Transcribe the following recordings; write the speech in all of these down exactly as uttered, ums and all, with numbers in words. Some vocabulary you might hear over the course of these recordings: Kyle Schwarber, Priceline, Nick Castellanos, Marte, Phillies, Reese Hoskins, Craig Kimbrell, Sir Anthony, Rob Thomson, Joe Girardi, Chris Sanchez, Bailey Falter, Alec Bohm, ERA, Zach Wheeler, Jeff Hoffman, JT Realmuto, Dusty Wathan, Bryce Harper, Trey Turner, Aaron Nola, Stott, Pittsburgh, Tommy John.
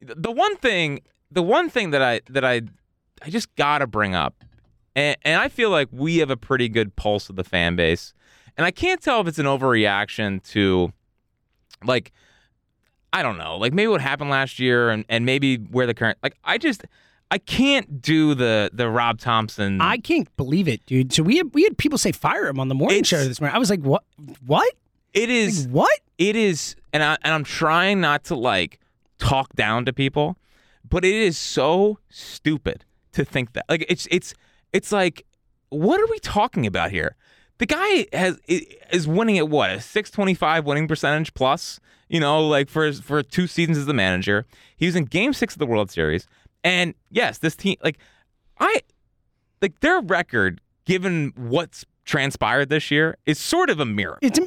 The one thing, the one thing that I that I, I just gotta bring up, and, and I feel like we have a pretty good pulse of the fan base, and I can't tell if it's an overreaction to, like, I don't know, like maybe what happened last year, and, and maybe where the current, like I just I can't do the the Rob Thomson. I can't believe it, dude. So we had, we had people say fire him on the morning show this morning. I was like, what? What? It is like, what? It is, and I and I'm trying not to like. talk down to people, but it is so stupid to think that. Like it's it's it's like, what are we talking about here? The guy has is winning at what, a six twenty-five winning percentage plus, you know, like for for two seasons as the manager. He was in Game Six of the World Series, and yes, this team, like I like their record, given what's transpired this year, is sort of a mirror. It's.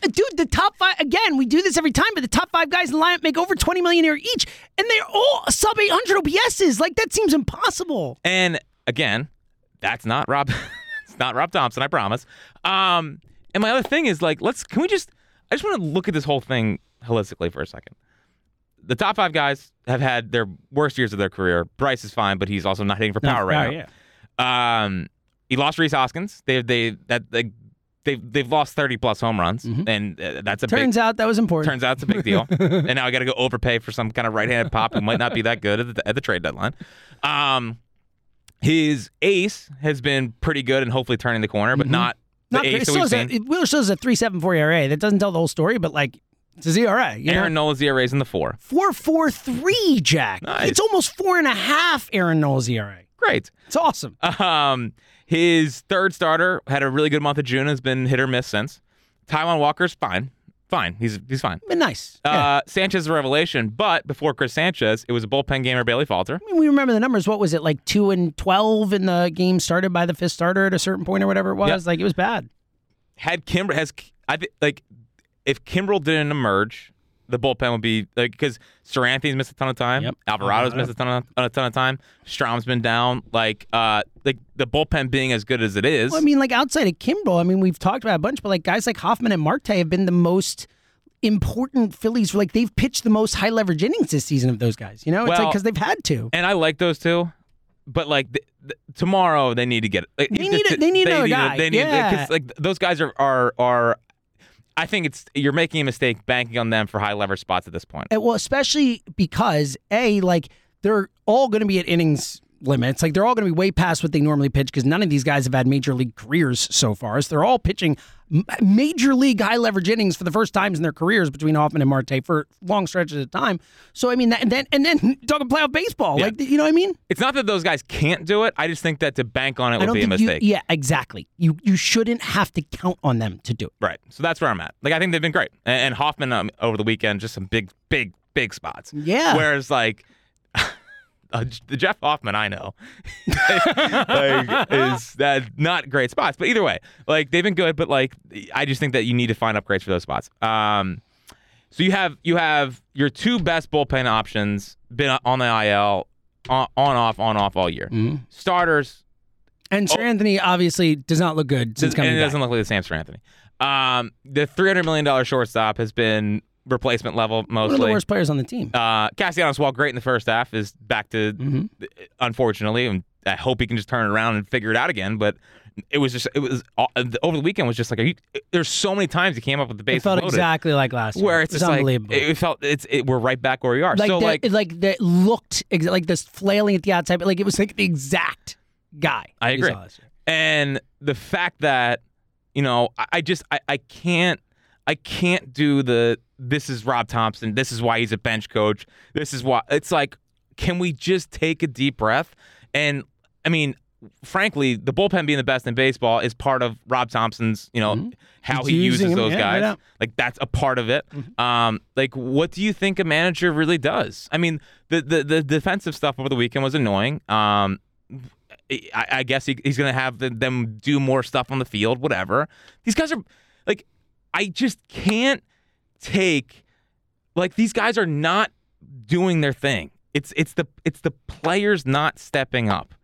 Dude, the top five, again, we do this every time, but the top five guys in the lineup make over twenty million each, and they're all sub eight hundred O P S's. Like, that seems impossible. And, again, that's not Rob It's not Rob Thomson, I promise. Um, and my other thing is, like, let's, can we just, I just want to look at this whole thing holistically for a second. The top five guys have had their worst years of their career. Bryce is fine, but he's also not hitting for power no, right no, now. Yeah. Um, he lost Reese Hoskins. They, they, that, they, They've, they've lost thirty-plus home runs, mm-hmm. and uh, that's a turns big... Turns out that was important. Turns out it's a big deal. And now I got to go overpay for some kind of right-handed pop who might not be that good at the, at the trade deadline. Um, his ace has been pretty good and hopefully turning the corner, but mm-hmm. not the not, ace that we've seen. A, Wheeler shows a three seventy-four E R A. That doesn't tell the whole story, but, like, it's his E R A. You Aaron know? Nola's E R A is in the four. four four three, Jack. Nice. It's almost four and a half Aaron Nola's E R A. Great. It's awesome. Um... His third starter had a really good month of June, has been hit or miss since. Taiwan Walker's fine. Fine. He's he's fine. Been nice. Uh, yeah. Sanchez is a revelation, but before Chris Sanchez, it was a bullpen game or Bailey Falter. I mean, we remember the numbers. What was it, like two and twelve in the game started by the fifth starter at a certain point or whatever it was? Yep. Like, it was bad. Had Kimbrell, has, I th- like, if Kimbrell didn't emerge, the bullpen would be, like, because Sir Anthony's missed a ton of time. Yep. Alvarado's missed a ton of a ton of time. Strom's been down. Like, uh, like the bullpen being as good as it is. Well, I mean, like, outside of Kimbrell, I mean, we've talked about a bunch, but, like, guys like Hoffman and Marte have been the most important Phillies. Like, they've pitched the most high leverage innings this season of those guys. You know, it's well, like because they've had to. And I like those two, but like the, the, tomorrow they need to get. Like, they need. The, they need they another need guy. A, they need, yeah. Because like those guys are are are. I think it's you're making a mistake banking on them for high leverage spots at this point. And well, especially because, A, like, they're all going to be at innings limits. Like, they're all going to be way past what they normally pitch because none of these guys have had major league careers so far. So they're all pitching major league high leverage innings for the first times in their careers between Hoffman and Marte for long stretches of time. So, I mean, that, and then and then talking playoff baseball. Yeah. Like, you know what I mean? It's not that those guys can't do it. I just think that to bank on it would be a mistake. You, yeah, exactly. You you shouldn't have to count on them to do it. Right. So that's where I'm at. Like, I think they've been great. And, and Hoffman um, over the weekend, just some big, big, big spots. Yeah. Whereas, like... Uh, the Jeff Hoffman I know like, is that uh, not great spots. But either way, like, they've been good, but like I just think that you need to find upgrades for those spots. Um, So you have you have your two best bullpen options been on the I L, on, on off, on off all year. Mm-hmm. Starters. And Sir oh, Anthony obviously does not look good since coming back. And it doesn't look like the same Sir Anthony. Um, the three hundred million dollars shortstop has been replacement level mostly. One of the worst players on the team. Uh, Castellanos, while great in the first half, is back to, mm-hmm. unfortunately, and I hope he can just turn it around and figure it out again, but it was just, it was, over the weekend was just like, are you, there's so many times he came up with the base loaded. It felt exactly like last year. Where it's just like, it felt, it's, it, we're right back where we are. Like so that, like, it, like that looked, ex- like this flailing at the outside, but like it was like the exact guy. I agree. And the fact that, you know, I, I just, I, I can't, I can't do the, this is Rob Thomson, this is why he's a bench coach, this is why, it's like, can we just take a deep breath? And, I mean, frankly, the bullpen being the best in baseball is part of Rob Thompson's, you know, mm-hmm. how He's he uses those yeah, guys. Right like, that's a part of it. Mm-hmm. Um, like, what do you think a manager really does? I mean, the the, the defensive stuff over the weekend was annoying. Um I, I guess he, he's going to have the, them do more stuff on the field, whatever. These guys are, like, I just can't take, like, these guys are not doing their thing. It's it's the it's the players not stepping up,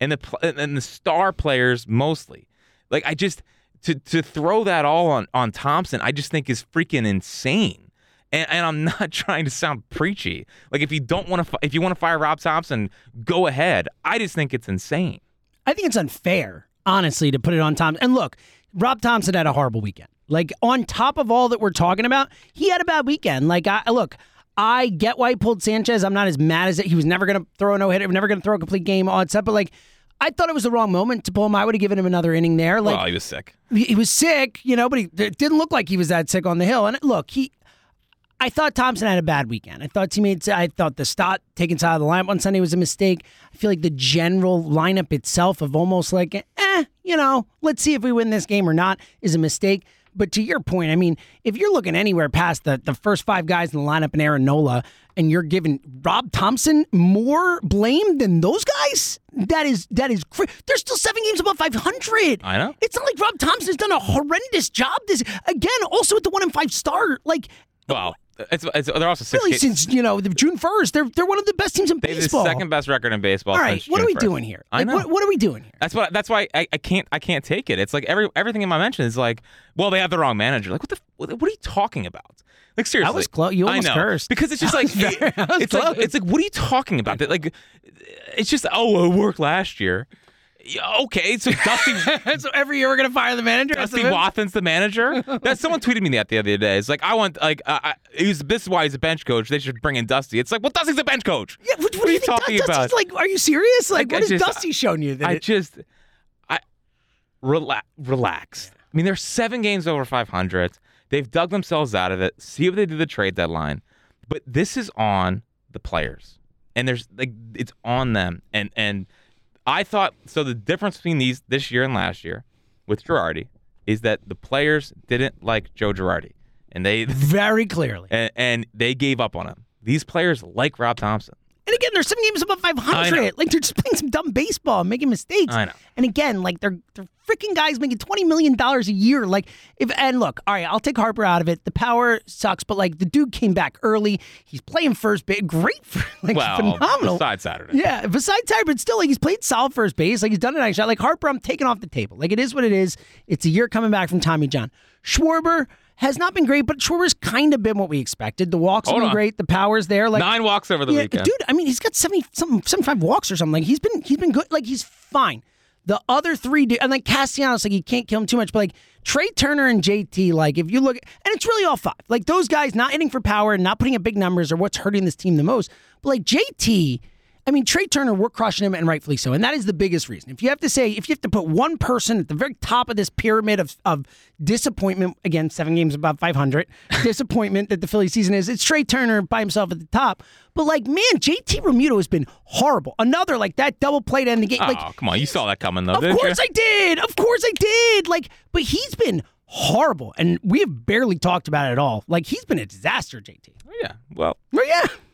and the and the star players mostly. Like, I just, to to throw that all on, on Thomson, I just think is freaking insane. And, and I'm not trying to sound preachy. Like, if you don't want to, if you want to fire Rob Thomson, go ahead. I just think it's insane. I think it's unfair, honestly, to put it on Thomson. And look, Rob Thomson had a horrible weekend. Like, on top of all that we're talking about, he had a bad weekend. Like, I look, I get why he pulled Sanchez. I'm not as mad as it. He was never going to throw a no-hitter. He was never going to throw a complete game, all that stuff. But, like, I thought it was the wrong moment to pull him. I would have given him another inning there. Like, well, he was sick. He was sick, you know, but he, it didn't look like he was that sick on the hill. And, look, he... I thought Thomson had a bad weekend. I thought teammates, I thought the stop taken out of the lineup on Sunday was a mistake. I feel like the general lineup itself of almost like, eh, you know, let's see if we win this game or not is a mistake. But to your point, I mean, if you're looking anywhere past the, the first five guys in the lineup and Aaron Nola, and you're giving Rob Thomson more blame than those guys, that is, that is cr- they're still seven games above five hundred. I know. It's not like Rob Thompson's done a horrendous job. This again, also at the one and five star, like, wow. It's, it's, they're also six really games. Since you know the June first. They're they're one of the best teams in baseball. They're the second best record in baseball. All right, what are we first. doing here? Like, I know. What, what are we doing here? That's what. That's why I, I can't I can't take it. It's like every everything in my mention is like, well, they have the wrong manager. Like, what the what are you talking about? Like, seriously, I was close. You almost cursed because it's just like it, it's close. like it's like what are you talking about? That like it's just oh it worked last year. Yeah, okay, so Dusty. So every year we're gonna fire the manager. Dusty Wathan's the manager. That someone tweeted me that the other day. It's like I want like uh, I, he was, this is why he's a bench coach. They should bring in Dusty. It's like well, Dusty's a bench coach. Yeah, what, what, what are you think talking Dusty's about? Like, are you serious? Like, I, what I has just, Dusty shown you? That I it... just, I rela- relax. I mean, they're seven games over five hundred. They've dug themselves out of it. See what they do the trade deadline. But this is on the players, and there's like it's on them, and and. I thought, so the difference between these this year and last year with Girardi is that the players didn't like Joe Girardi. And they very clearly. And, and they gave up on him. These players like Rob Thomson. And again, there's some games above five hundred. Like, they're just playing some dumb baseball and making mistakes. I know. And again, like, they're they're freaking guys making twenty million dollars a year. Like, if and look, all right, I'll take Harper out of it. The power sucks, but, like, the dude came back early. He's playing first base. Great. Like, well, phenomenal. Besides Saturday. Yeah, besides Saturday, but still, like, he's played solid first base. Like, he's done a nice shot. Like, Harper, I'm taking off the table. Like, it is what it is. It's a year coming back from Tommy John. Schwarber has not been great, but Schwarber's kind of been what we expected. The walks have been great. The power's there. Like Nine walks over the yeah, weekend. Dude, I mean, he's got seventy, something, seventy-five walks or something. Like, he's been he's been good. Like, he's fine. The other three, do, and like Castellanos, like, you can't kill him too much. But, like, Trey Turner and J T, like, if you look, and it's really all five. Like, those guys not hitting for power and not putting up big numbers are what's hurting this team the most. But, like, J T, I mean, Trey Turner, we're crushing him, and rightfully so. And that is the biggest reason. If you have to say, if you have to put one person at the very top of this pyramid of, of disappointment, again, seven games above five hundred, disappointment that the Philly season is, it's Trey Turner by himself at the top. But, like, man, J T Realmuto has been horrible. Another, like, that double play to end the game. Oh, like, come on. You saw that coming, though, didn't you? Of course I did. Of course I did. Like, but he's been horrible, and we have barely talked about it at all. Like, he's been a disaster, J T. Yeah, well. Well, yeah.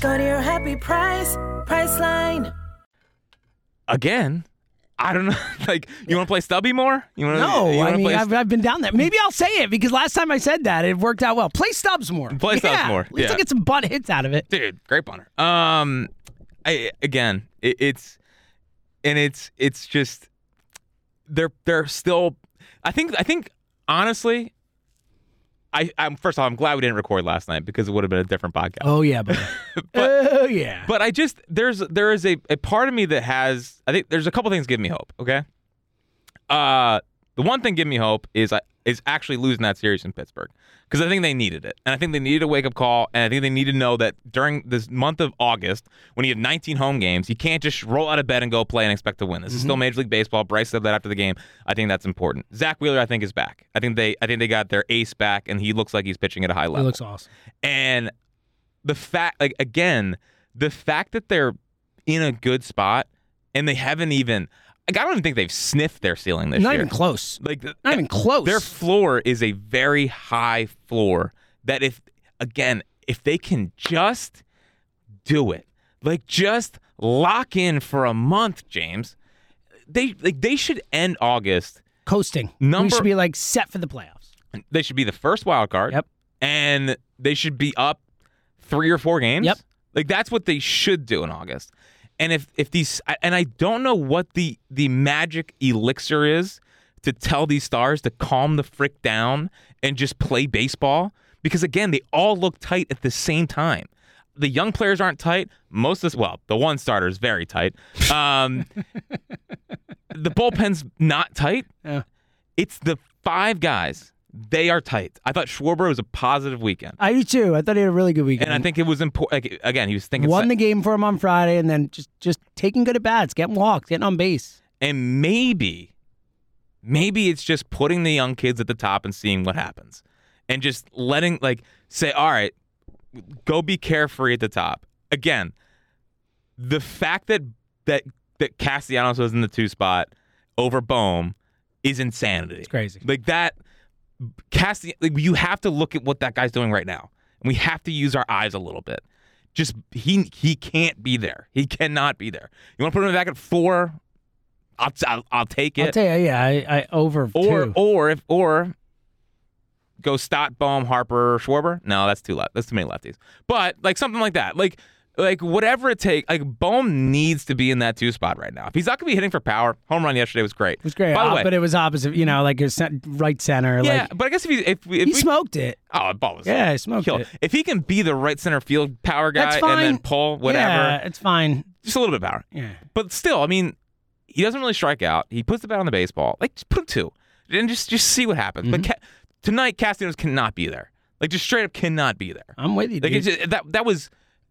Go to your happy price, Priceline. Again, I don't know. Like, you want to play stubby more? You wanna, no, you I mean, play I've, st- I've been down that. Maybe I'll say it because last time I said that, it worked out well. Play stubs more. Play yeah, stubs more. At least yeah. I'll get some butt hits out of it. Dude, great punter. Um, I, again, it, it's and it's it's just they're they're still. I think I think honestly, I I'm first of all, I'm glad we didn't record last night because it would have been a different podcast. Oh yeah, but. But, oh yeah. But I just there's there is a, a part of me that has I think there's a couple things give me hope, okay? Uh the one thing giving me hope is I is actually losing that series in Pittsburgh. Because I think they needed it. And I think they needed a wake-up call, and I think they need to know that during this month of August, when you have nineteen home games, you can't just roll out of bed and go play and expect to win. This mm-hmm. is still Major League Baseball. Bryce said that after the game. I think that's important. Zach Wheeler, I think, is back. I think they I think they got their ace back, and he looks like he's pitching at a high level. He looks awesome. And the fact, like again, the fact that they're in a good spot and they haven't even, like, I don't even think they've sniffed their ceiling this year. Not even close. Like, not even close. Their floor is a very high floor that if, again, if they can just do it, like just lock in for a month, James, they like they should end August coasting. Number, we should be like set for the playoffs. They should be the first wild card. Yep. And they should be up three or four games. Yep. Like that's what they should do in August. And if if these and I don't know what the the magic elixir is to tell these stars to calm the frick down and just play baseball, because again they all look tight at the same time. The young players aren't tight. Most of this, well, the one starter is very tight. Um, the bullpen's not tight. Yeah. It's the five guys. They are tight. I thought Schwarber was a positive weekend. I do too. I thought he had a really good weekend. And I think it was important. Like, again, he was thinking. Won set. the game for him on Friday, and then just, just taking good at bats, getting walks, getting on base. And maybe, maybe it's just putting the young kids at the top and seeing what happens, and just letting like say, all right, go be carefree at the top. Again, the fact that that that Castellanos was in the two spot over Bohm is insanity. It's crazy. Like that. Casting, like, you have to look at what that guy's doing right now, and we have to use our eyes a little bit. Just he he can't be there. He cannot be there. You want to put him back at four? I'll I'll, I'll take it. I'll tell you, yeah, I, I over or two. or if or go Stott, Bohm, Harper, Schwarber. No, that's too left. That's too many lefties. But like something like that, like like whatever it takes. Like Bohm needs to be in that two spot right now. If he's not gonna be hitting for power, home run yesterday was great. It was great, by the uh, way, but it was opposite. You know, like it's right center. Yeah, like, but I guess if he if, we, if he we, smoked it. Oh, ball was yeah, he smoked killed. it. If he can be the right center field power guy and then pull whatever, yeah, it's fine. Just a little bit of power. Yeah, but still, I mean, he doesn't really strike out. He puts the bat on the baseball. Like just put him two, and just just see what happens. Mm-hmm. But ca- tonight, Castellanos cannot be there. Like just straight up cannot be there. I'm with you. Like dude. Just, that that was.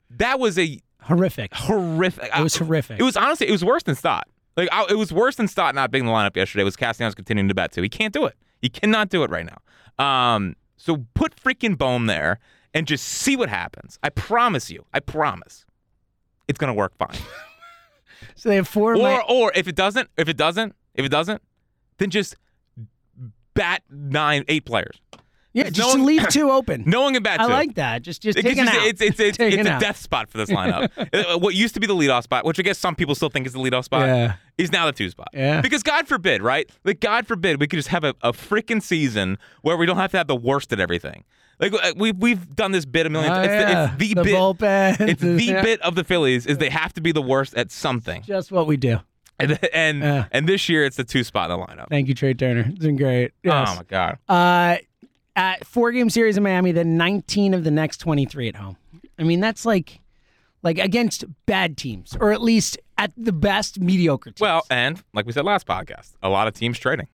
That was a horrific, horrific. It was horrific. It was honestly, it was worse than Stott. Like I, it was worse than Stott not being in the lineup yesterday. It was Castellanos continuing to bat too. He can't do it. He cannot do it right now. Um, so put freaking Bohm there and just see what happens. I promise you. I promise, it's gonna work fine. So they have four. Or my- or if it doesn't, if it doesn't, if it doesn't, then just bat nine, eight players. Yeah, just no one, to leave two open. No one can bat two. I like that. Just, just take it out. It's, it's, it's, it's a out. death spot for this lineup. What used to be the leadoff spot, which I guess some people still think is the leadoff spot, yeah. is now the two spot. Yeah. Because God forbid, right? Like, God forbid, we could just have a, a freaking season where we don't have to have the worst at everything. Like, we, we've done this bit a million times. Oh, it's, yeah. it's the, the bit, bullpen. It's the yeah. bit of the Phillies is they have to be the worst at something. It's just what we do. And and, uh, and this year, it's the two spot in the lineup. Thank you, Trey Turner. It's been great. Yes. Oh, my God. Uh... Uh, four-game series in Miami, then nineteen of the next twenty-three at home. I mean, that's like like against bad teams, or at least at the best, mediocre teams. Well, and like we said last podcast, a lot of teams trading.